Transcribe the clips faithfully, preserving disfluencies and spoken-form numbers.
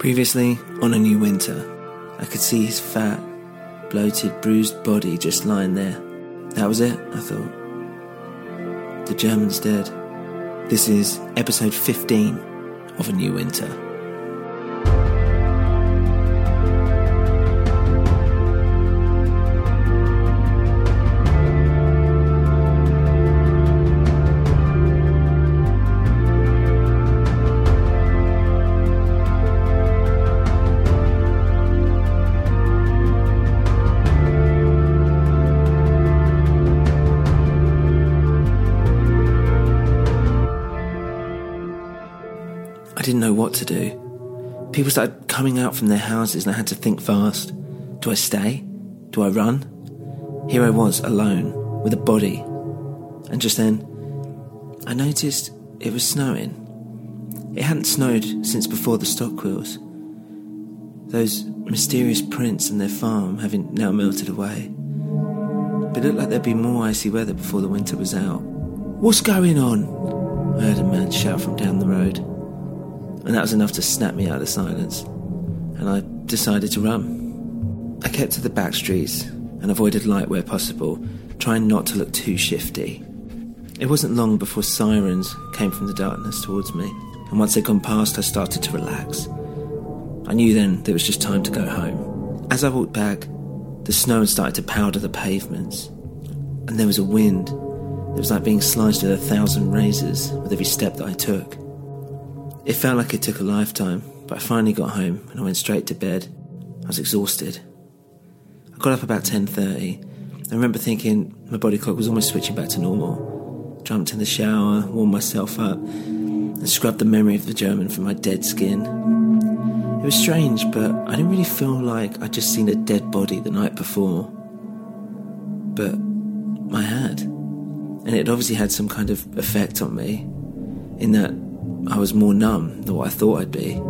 Previously, on A New Winter, I could see his fat, bloated, bruised body just lying there. That was it, I thought. The German's dead. This is episode fifteen of A New Winter. I didn't know what to do. People started coming out from their houses and I had to think fast. Do I stay? Do I run? Here I was, alone, with a body. And just then, I noticed it was snowing. It hadn't snowed since before the stockwheels. Those mysterious prints and their farm having now melted away. But it looked like there'd be more icy weather before the winter was out. "What's going on?" I heard a man shout from down the road. And that was enough to snap me out of the silence, and I decided to run. I kept to the back streets and avoided light where possible, trying not to look too shifty. It wasn't long before sirens came from the darkness towards me, and once they'd gone past, I started to relax. I knew then that it was just time to go home. As I walked back, the snow had started to powder the pavements, and there was a wind that was like being sliced with a thousand razors with every step that I took. It felt like it took a lifetime, but I finally got home and I went straight to bed. I was exhausted. I got up about ten thirty. I remember thinking my body clock was almost switching back to normal. Jumped in the shower, warmed myself up, and scrubbed the memory of the German from my dead skin. It was strange, but I didn't really feel like I'd just seen a dead body the night before. But I had. And it obviously had some kind of effect on me, in that I was more numb than what I thought I'd be.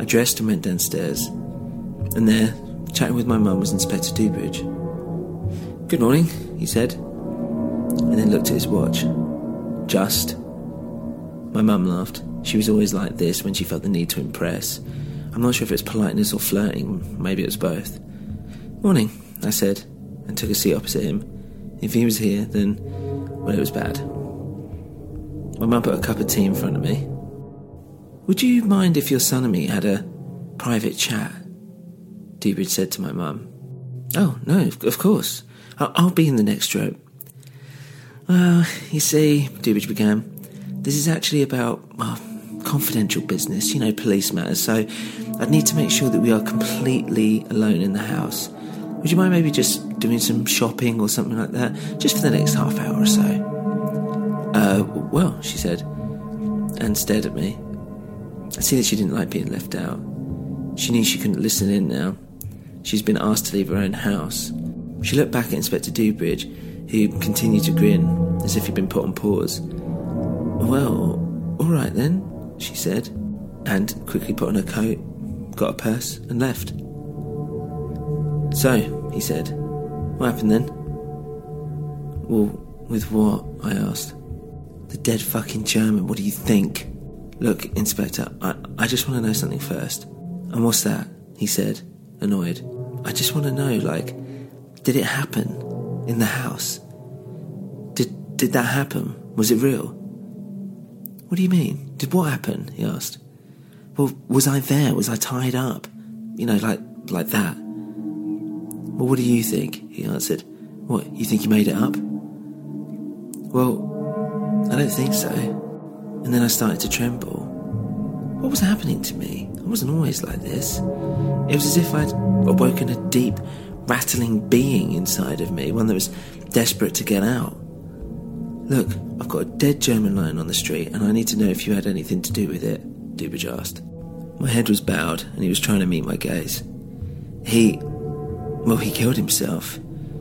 I dressed and went downstairs, and there, chatting with my mum, was Inspector Dewbridge. "Good morning," he said, and then looked at his watch. Just. My mum laughed. She was always like this when she felt the need to impress. I'm not sure if it's politeness or flirting, maybe it was both. "Morning," I said, and took a seat opposite him. If he was here, then, well, it was bad. My mum put a cup of tea in front of me. "Would you mind if your son and me had a private chat?" Dewbridge said to my mum. "Oh, no, of course. I'll, I'll be in the next room." "Well, you see," Dewbridge began, "this is actually about well, confidential business, you know, police matters, so I'd need to make sure that we are completely alone in the house. Would you mind maybe just doing some shopping or something like that, just for the next half hour or so?" Uh, well, she said, and stared at me. I see that she didn't like being left out. She knew she couldn't listen in now. She's been asked to leave her own house. She looked back at Inspector Dewbridge, who continued to grin, as if he'd been put on pause. "Well, all right then," she said, and quickly put on her coat. got a purse and left. So, he said, what happened then? Well, with what? I asked. The dead fucking German, what do you think? Look, Inspector, I, I just want to know something first. And what's that? He said, annoyed. I just want to know, like, did it happen in the house? Did did that happen? Was it real? What do you mean? Did what happen? He asked. Well, was I there? Was I tied up? You know, like like that. Well, what do you think? He answered. What, you think you made it up? Well, I don't think so. And then I started to tremble. What was happening to me? I wasn't always like this. It was as if I'd awoken a deep, rattling being inside of me, one that was desperate to get out. Look, I've got a dead German lying on the street, and I need to know if you had anything to do with it, Dewbridge asked. My head was bowed, and he was trying to meet my gaze. He... well, he killed himself.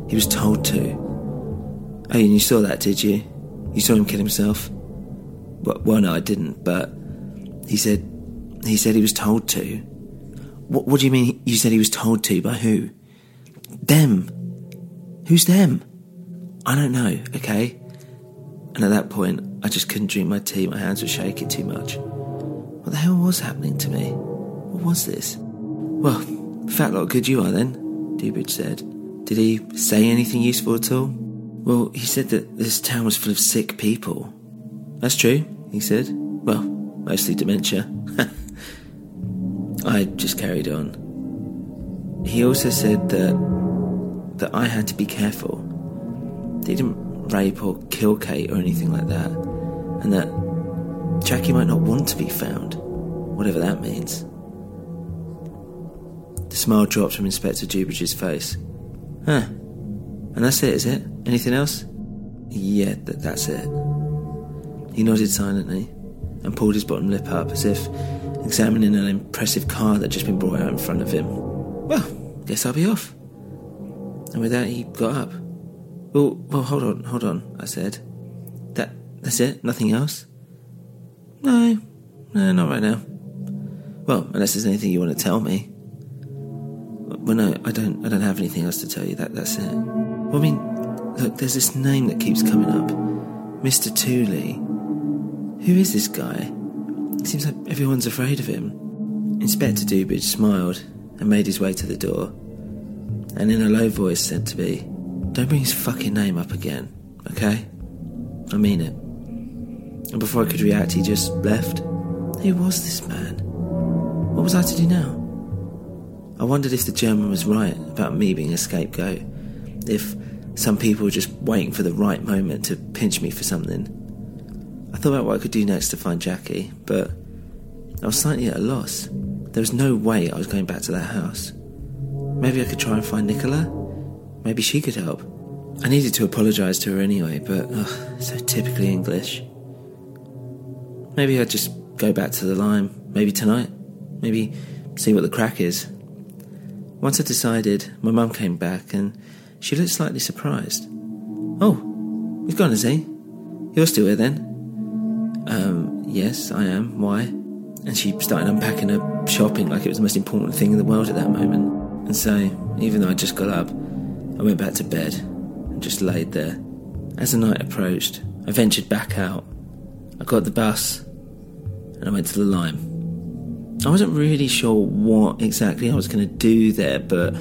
He was told to. Oh, and you saw that, did you? You saw him kill himself? Well, well no, I didn't, but... He said... He said he was told to. What, what do you mean you said he was told to? By who? Them. Who's them? I don't know, okay? And at that point, I just couldn't drink my tea. My hands were shaking too much. What the hell was happening to me? What was this? Well, fat lot good you are then, Dewbridge said. Did he say anything useful at all? Well, he said that this town was full of sick people. That's true, he said. Well, mostly dementia. I just carried on. He also said that that I had to be careful. They didn't rape or kill Kate or anything like that. And that Jackie might not want to be found, whatever that means. The smile dropped from Inspector Dewbridge's face. Huh. And that's it, is it? Anything else? Yeah, th- that's it. He nodded silently and pulled his bottom lip up as if examining an impressive car that had just been brought out in front of him. Well, guess I'll be off. And with that, he got up. Well, well, hold on, hold on, I said. That, that's it? Nothing else? No, no, not right now. Well, unless there's anything you want to tell me. Well, no, I don't I don't have anything else to tell you. That That's it. Well, I mean, look, there's this name that keeps coming up. Mister Tooley. Who is this guy? It seems like everyone's afraid of him. Inspector Dewbridge smiled and made his way to the door, and in a low voice said to me, "Don't bring his fucking name up again, okay? I mean it." And before I could react, he just left. Who was this man? What was I to do now? I wondered if the German was right about me being a scapegoat, if some people were just waiting for the right moment to pinch me for something. I thought about what I could do next to find Jackie, but I was slightly at a loss. There was no way I was going back to that house. Maybe I could try and find Nicola? Maybe she could help. I needed to apologise to her anyway, but oh, so typically English. Maybe I'd just go back to the lime. Maybe tonight. Maybe see what the crack is. Once I decided, my mum came back and she looked slightly surprised. Oh, we've gone, is he? You're still here then? Um, yes, I am. Why? And she started unpacking her shopping like it was the most important thing in the world at that moment. And so, even though I just got up, I went back to bed and just laid there. As the night approached, I ventured back out. I got the bus and I went to the lime. I wasn't really sure what exactly I was going to do there, but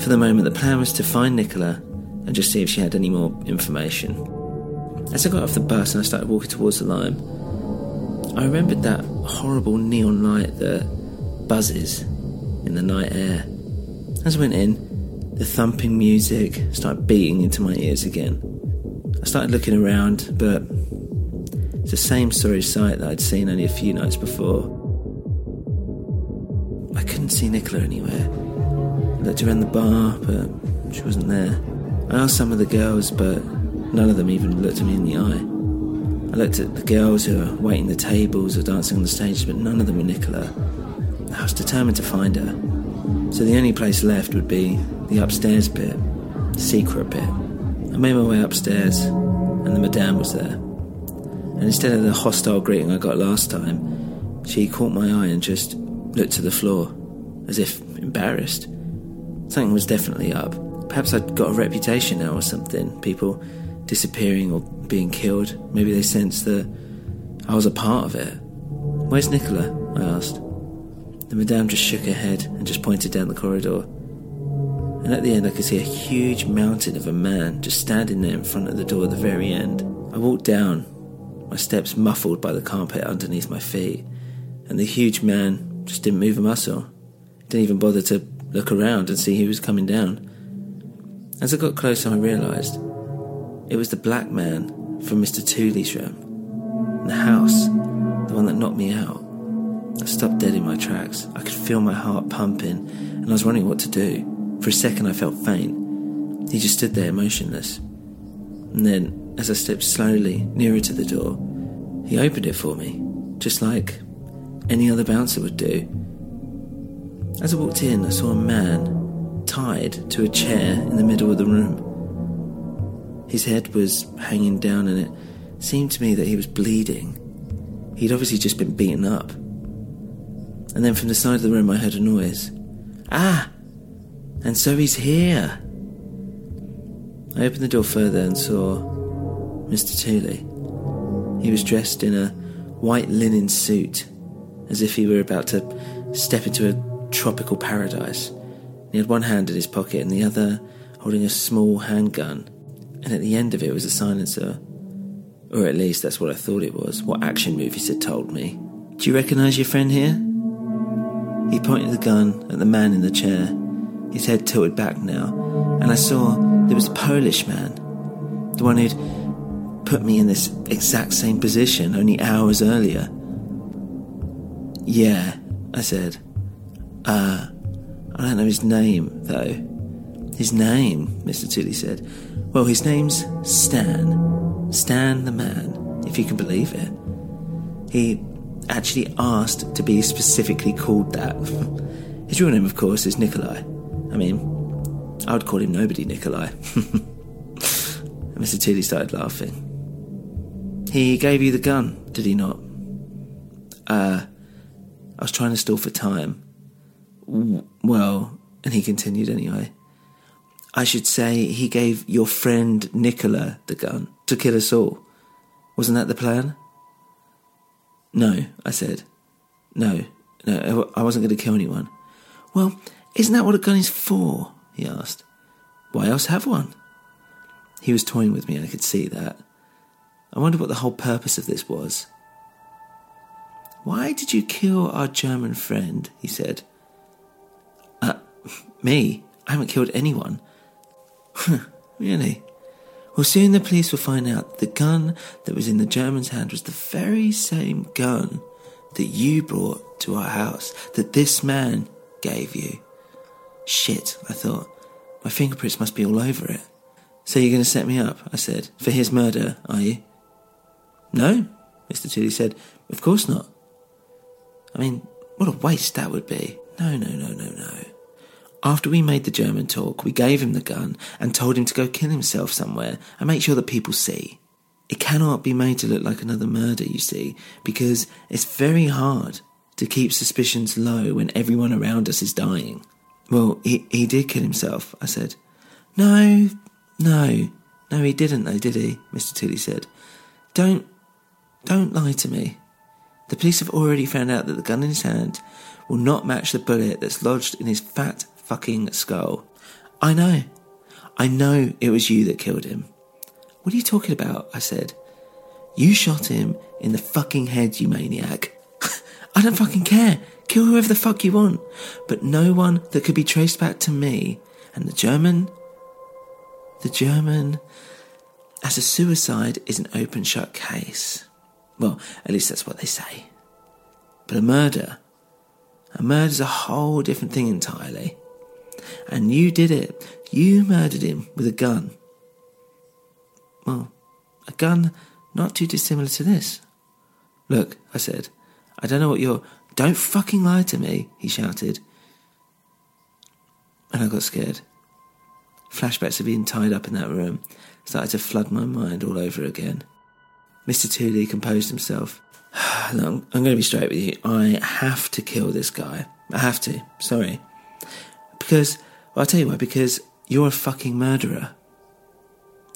for the moment the plan was to find Nicola and just see if she had any more information. As I got off the bus and I started walking towards the lime, I remembered that horrible neon light that buzzes in the night air. As I went in, the thumping music started beating into my ears again. I started looking around, but it's the same sorry sight that I'd seen only a few nights before. I couldn't see Nicola anywhere. I looked around the bar, but she wasn't there. I asked some of the girls, but none of them even looked at me in the eye. I looked at the girls who were waiting the tables or dancing on the stage, but none of them were Nicola. I was determined to find her. So the only place left would be the upstairs bit, the secret bit. I made my way upstairs, and the madame was there. And instead of the hostile greeting I got last time, she caught my eye and just looked to the floor. as if embarrassed. Something was definitely up. Perhaps I'd got a reputation now or something. People disappearing or being killed. Maybe they sensed that I was a part of it. "Where's Nicola?" I asked. The madame just shook her head and just pointed down the corridor. And at the end I could see a huge mountain of a man just standing there in front of the door at the very end. I walked down, my steps muffled by the carpet underneath my feet, and the huge man just didn't move a muscle. Didn't even bother to look around and see who was coming down. As I got closer, I realised it was the black man from Mr Tooley's room. The house, the one that knocked me out. I stopped dead in my tracks. I could feel my heart pumping, and I was wondering what to do. For a second I felt faint. He just stood there motionless. And then, as I stepped slowly nearer to the door, he opened it for me, just like any other bouncer would do. As I walked in, I saw a man tied to a chair in the middle of the room. His head was hanging down and it seemed to me that he was bleeding. He'd obviously just been beaten up. And then from the side of the room I heard a noise. "Ah! And so he's here!" I opened the door further and saw Mr Tooley. He was dressed in a white linen suit, as if he were about to step into a tropical paradise. He had one hand in his pocket and the other holding a small handgun, and at the end of it was a silencer. Or at least that's what I thought it was, what action movies had told me. "Do you recognise your friend here?" He pointed the gun at the man in the chair. His head tilted back now, and I saw there was a Polish man, the one who'd put me in this exact same position only hours earlier. "Yeah," I said. Uh, I don't know his name, though." "His name," Mr Tooley said. "Well, his name's Stan. Stan the man, if you can believe it. He actually asked to be specifically called that. His real name, of course, is Nikolai. I mean, I would call him Nobody Nikolai." And Mr Tooley started laughing. "He gave you the gun, did he not?" Uh, I was trying to stall for time. "Well," and he continued anyway, "I should say he gave your friend Nicola the gun to kill us all. Wasn't that the plan?" "No," I said. No, no, I wasn't going to kill anyone." "Well, isn't that what a gun is for?" he asked. "Why else have one?" He was toying with me and I could see that. I wondered what the whole purpose of this was. "Why did you kill our German friend?" he said. Uh, me? I haven't killed anyone." "Really? Well, soon the police will find out the gun that was in the German's hand was the very same gun that you brought to our house, that this man gave you." Shit, I thought. My fingerprints must be all over it. "So you're going to set me up," I said, "for his murder, are you?" "No," Mr Tooley said, "of course not." I mean, what a waste that would be. No, no, no, no, no. "After we made the German talk, we gave him the gun and told him to go kill himself somewhere and make sure that people see. It cannot be made to look like another murder, you see, because it's very hard to keep suspicions low when everyone around us is dying." "Well, he, he did kill himself," I said. No, no, no, he didn't though, did he?" Mr Tooley said. Don't, don't lie to me. The police have already found out that the gun in his hand will not match the bullet that's lodged in his fat fucking skull." I know. I know it was you that killed him." "What are you talking about?" I said. "You shot him in the fucking head, you maniac." "I don't fucking care. Kill whoever the fuck you want. But no one that could be traced back to me. And the German... The German... as a suicide is an open-shut case. Well, at least that's what they say. But a murder... A murder's a whole different thing entirely. And you did it. You murdered him with a gun. Well, a gun not too dissimilar to this." "Look," I said, "I don't know what you're..." "Don't fucking lie to me," he shouted. And I got scared. Flashbacks of being tied up in that room started to flood my mind all over again. Mr Tooley composed himself. "Look, I'm going to be straight with you. I have to kill this guy. I have to, sorry. Because, well, I'll tell you why, because you're a fucking murderer.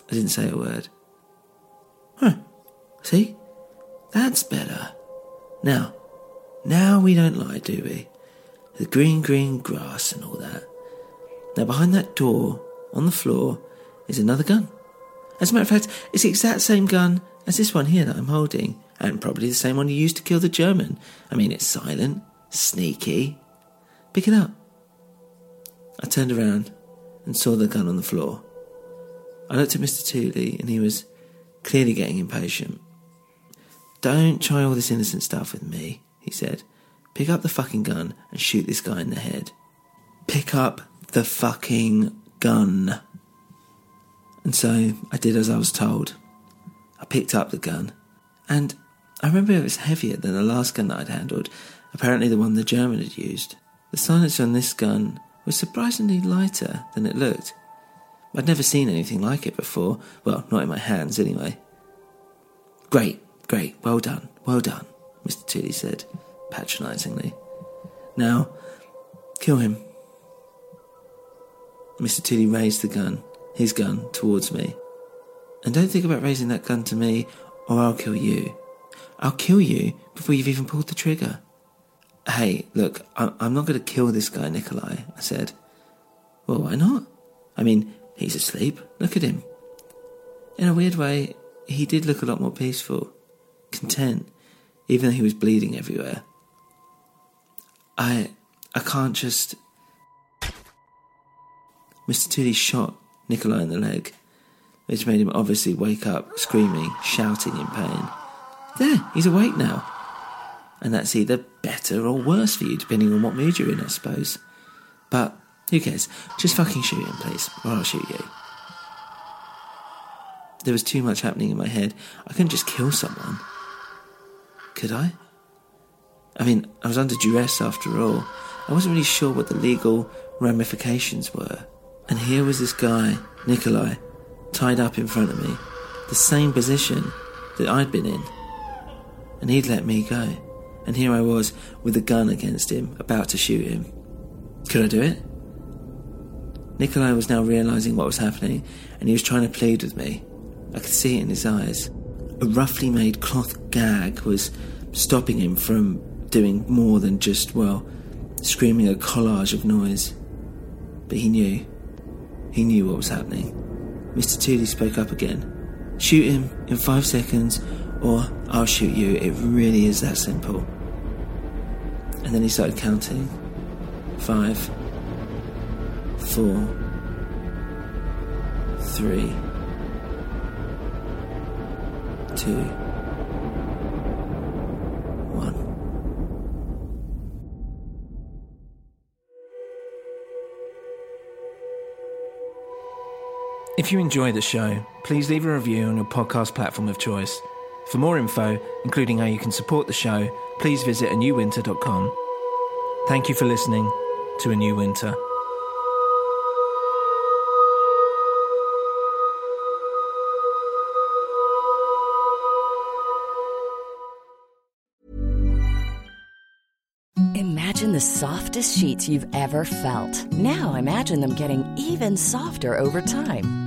I didn't say a word. Huh, see? That's better. Now, now we don't lie, do we? The green, green grass and all that. Now, behind that door, on the floor, is another gun. As a matter of fact, it's the exact same gun as this one here that I'm holding, and probably the same one you used to kill the German. I mean, it's silent, sneaky. Pick it up. I turned around and saw the gun on the floor. I looked at Mister Tooley, and he was clearly getting impatient. "Don't try all this innocent stuff with me," he said. "Pick up the fucking gun and shoot this guy in the head. Pick up the fucking gun." And so I did as I was told. I picked up the gun, and I remember it was heavier than the last gun that I'd handled, apparently the one the German had used. The silencer on this gun was surprisingly lighter than it looked. I'd never seen anything like it before. Well, not in my hands, anyway. "Great, great, well done, well done," Mister Tooley said, patronisingly. "Now, kill him." Mister Tooley raised the gun, his gun, towards me. "And don't think about raising that gun to me, or I'll kill you. I'll kill you before you've even pulled the trigger." "Hey, look, I- I'm not going to kill this guy, Nikolai," I said. "Well, why not? I mean, he's asleep. Look at him." In a weird way, he did look a lot more peaceful, content, even though he was bleeding everywhere. I... I can't just... Mister Tooley shot Nikolai in the leg, which made him obviously wake up, screaming, shouting in pain. "There, he's awake now." And that's either better or worse for you, depending on what mood you're in, I suppose. But who cares? Just fucking shoot him, please, or I'll shoot you. There was too much happening in my head. I couldn't just kill someone. Could I? I mean, I was under duress after all. I wasn't really sure what the legal ramifications were. And here was this guy, Nikolai, tied up in front of me, the same position that I'd been in. And he'd let me go. And here I was, with a gun against him, about to shoot him. Could I do it? Nikolai was now realising what was happening, and he was trying to plead with me. I could see it in his eyes. A roughly made cloth gag was stopping him from doing more than just, well, screaming a collage of noise. But he knew. He knew what was happening. Mister Tooley spoke up again. "Shoot him in five seconds, or I'll shoot you. It really is that simple." And then he started counting. Five. Four. Three. Two. One. If you enjoy the show, please leave a review on your podcast platform of choice. For more info, including how you can support the show, please visit a new winter dot com. Thank you for listening to A New Winter. Imagine the softest sheets you've ever felt. Now imagine them getting even softer over time.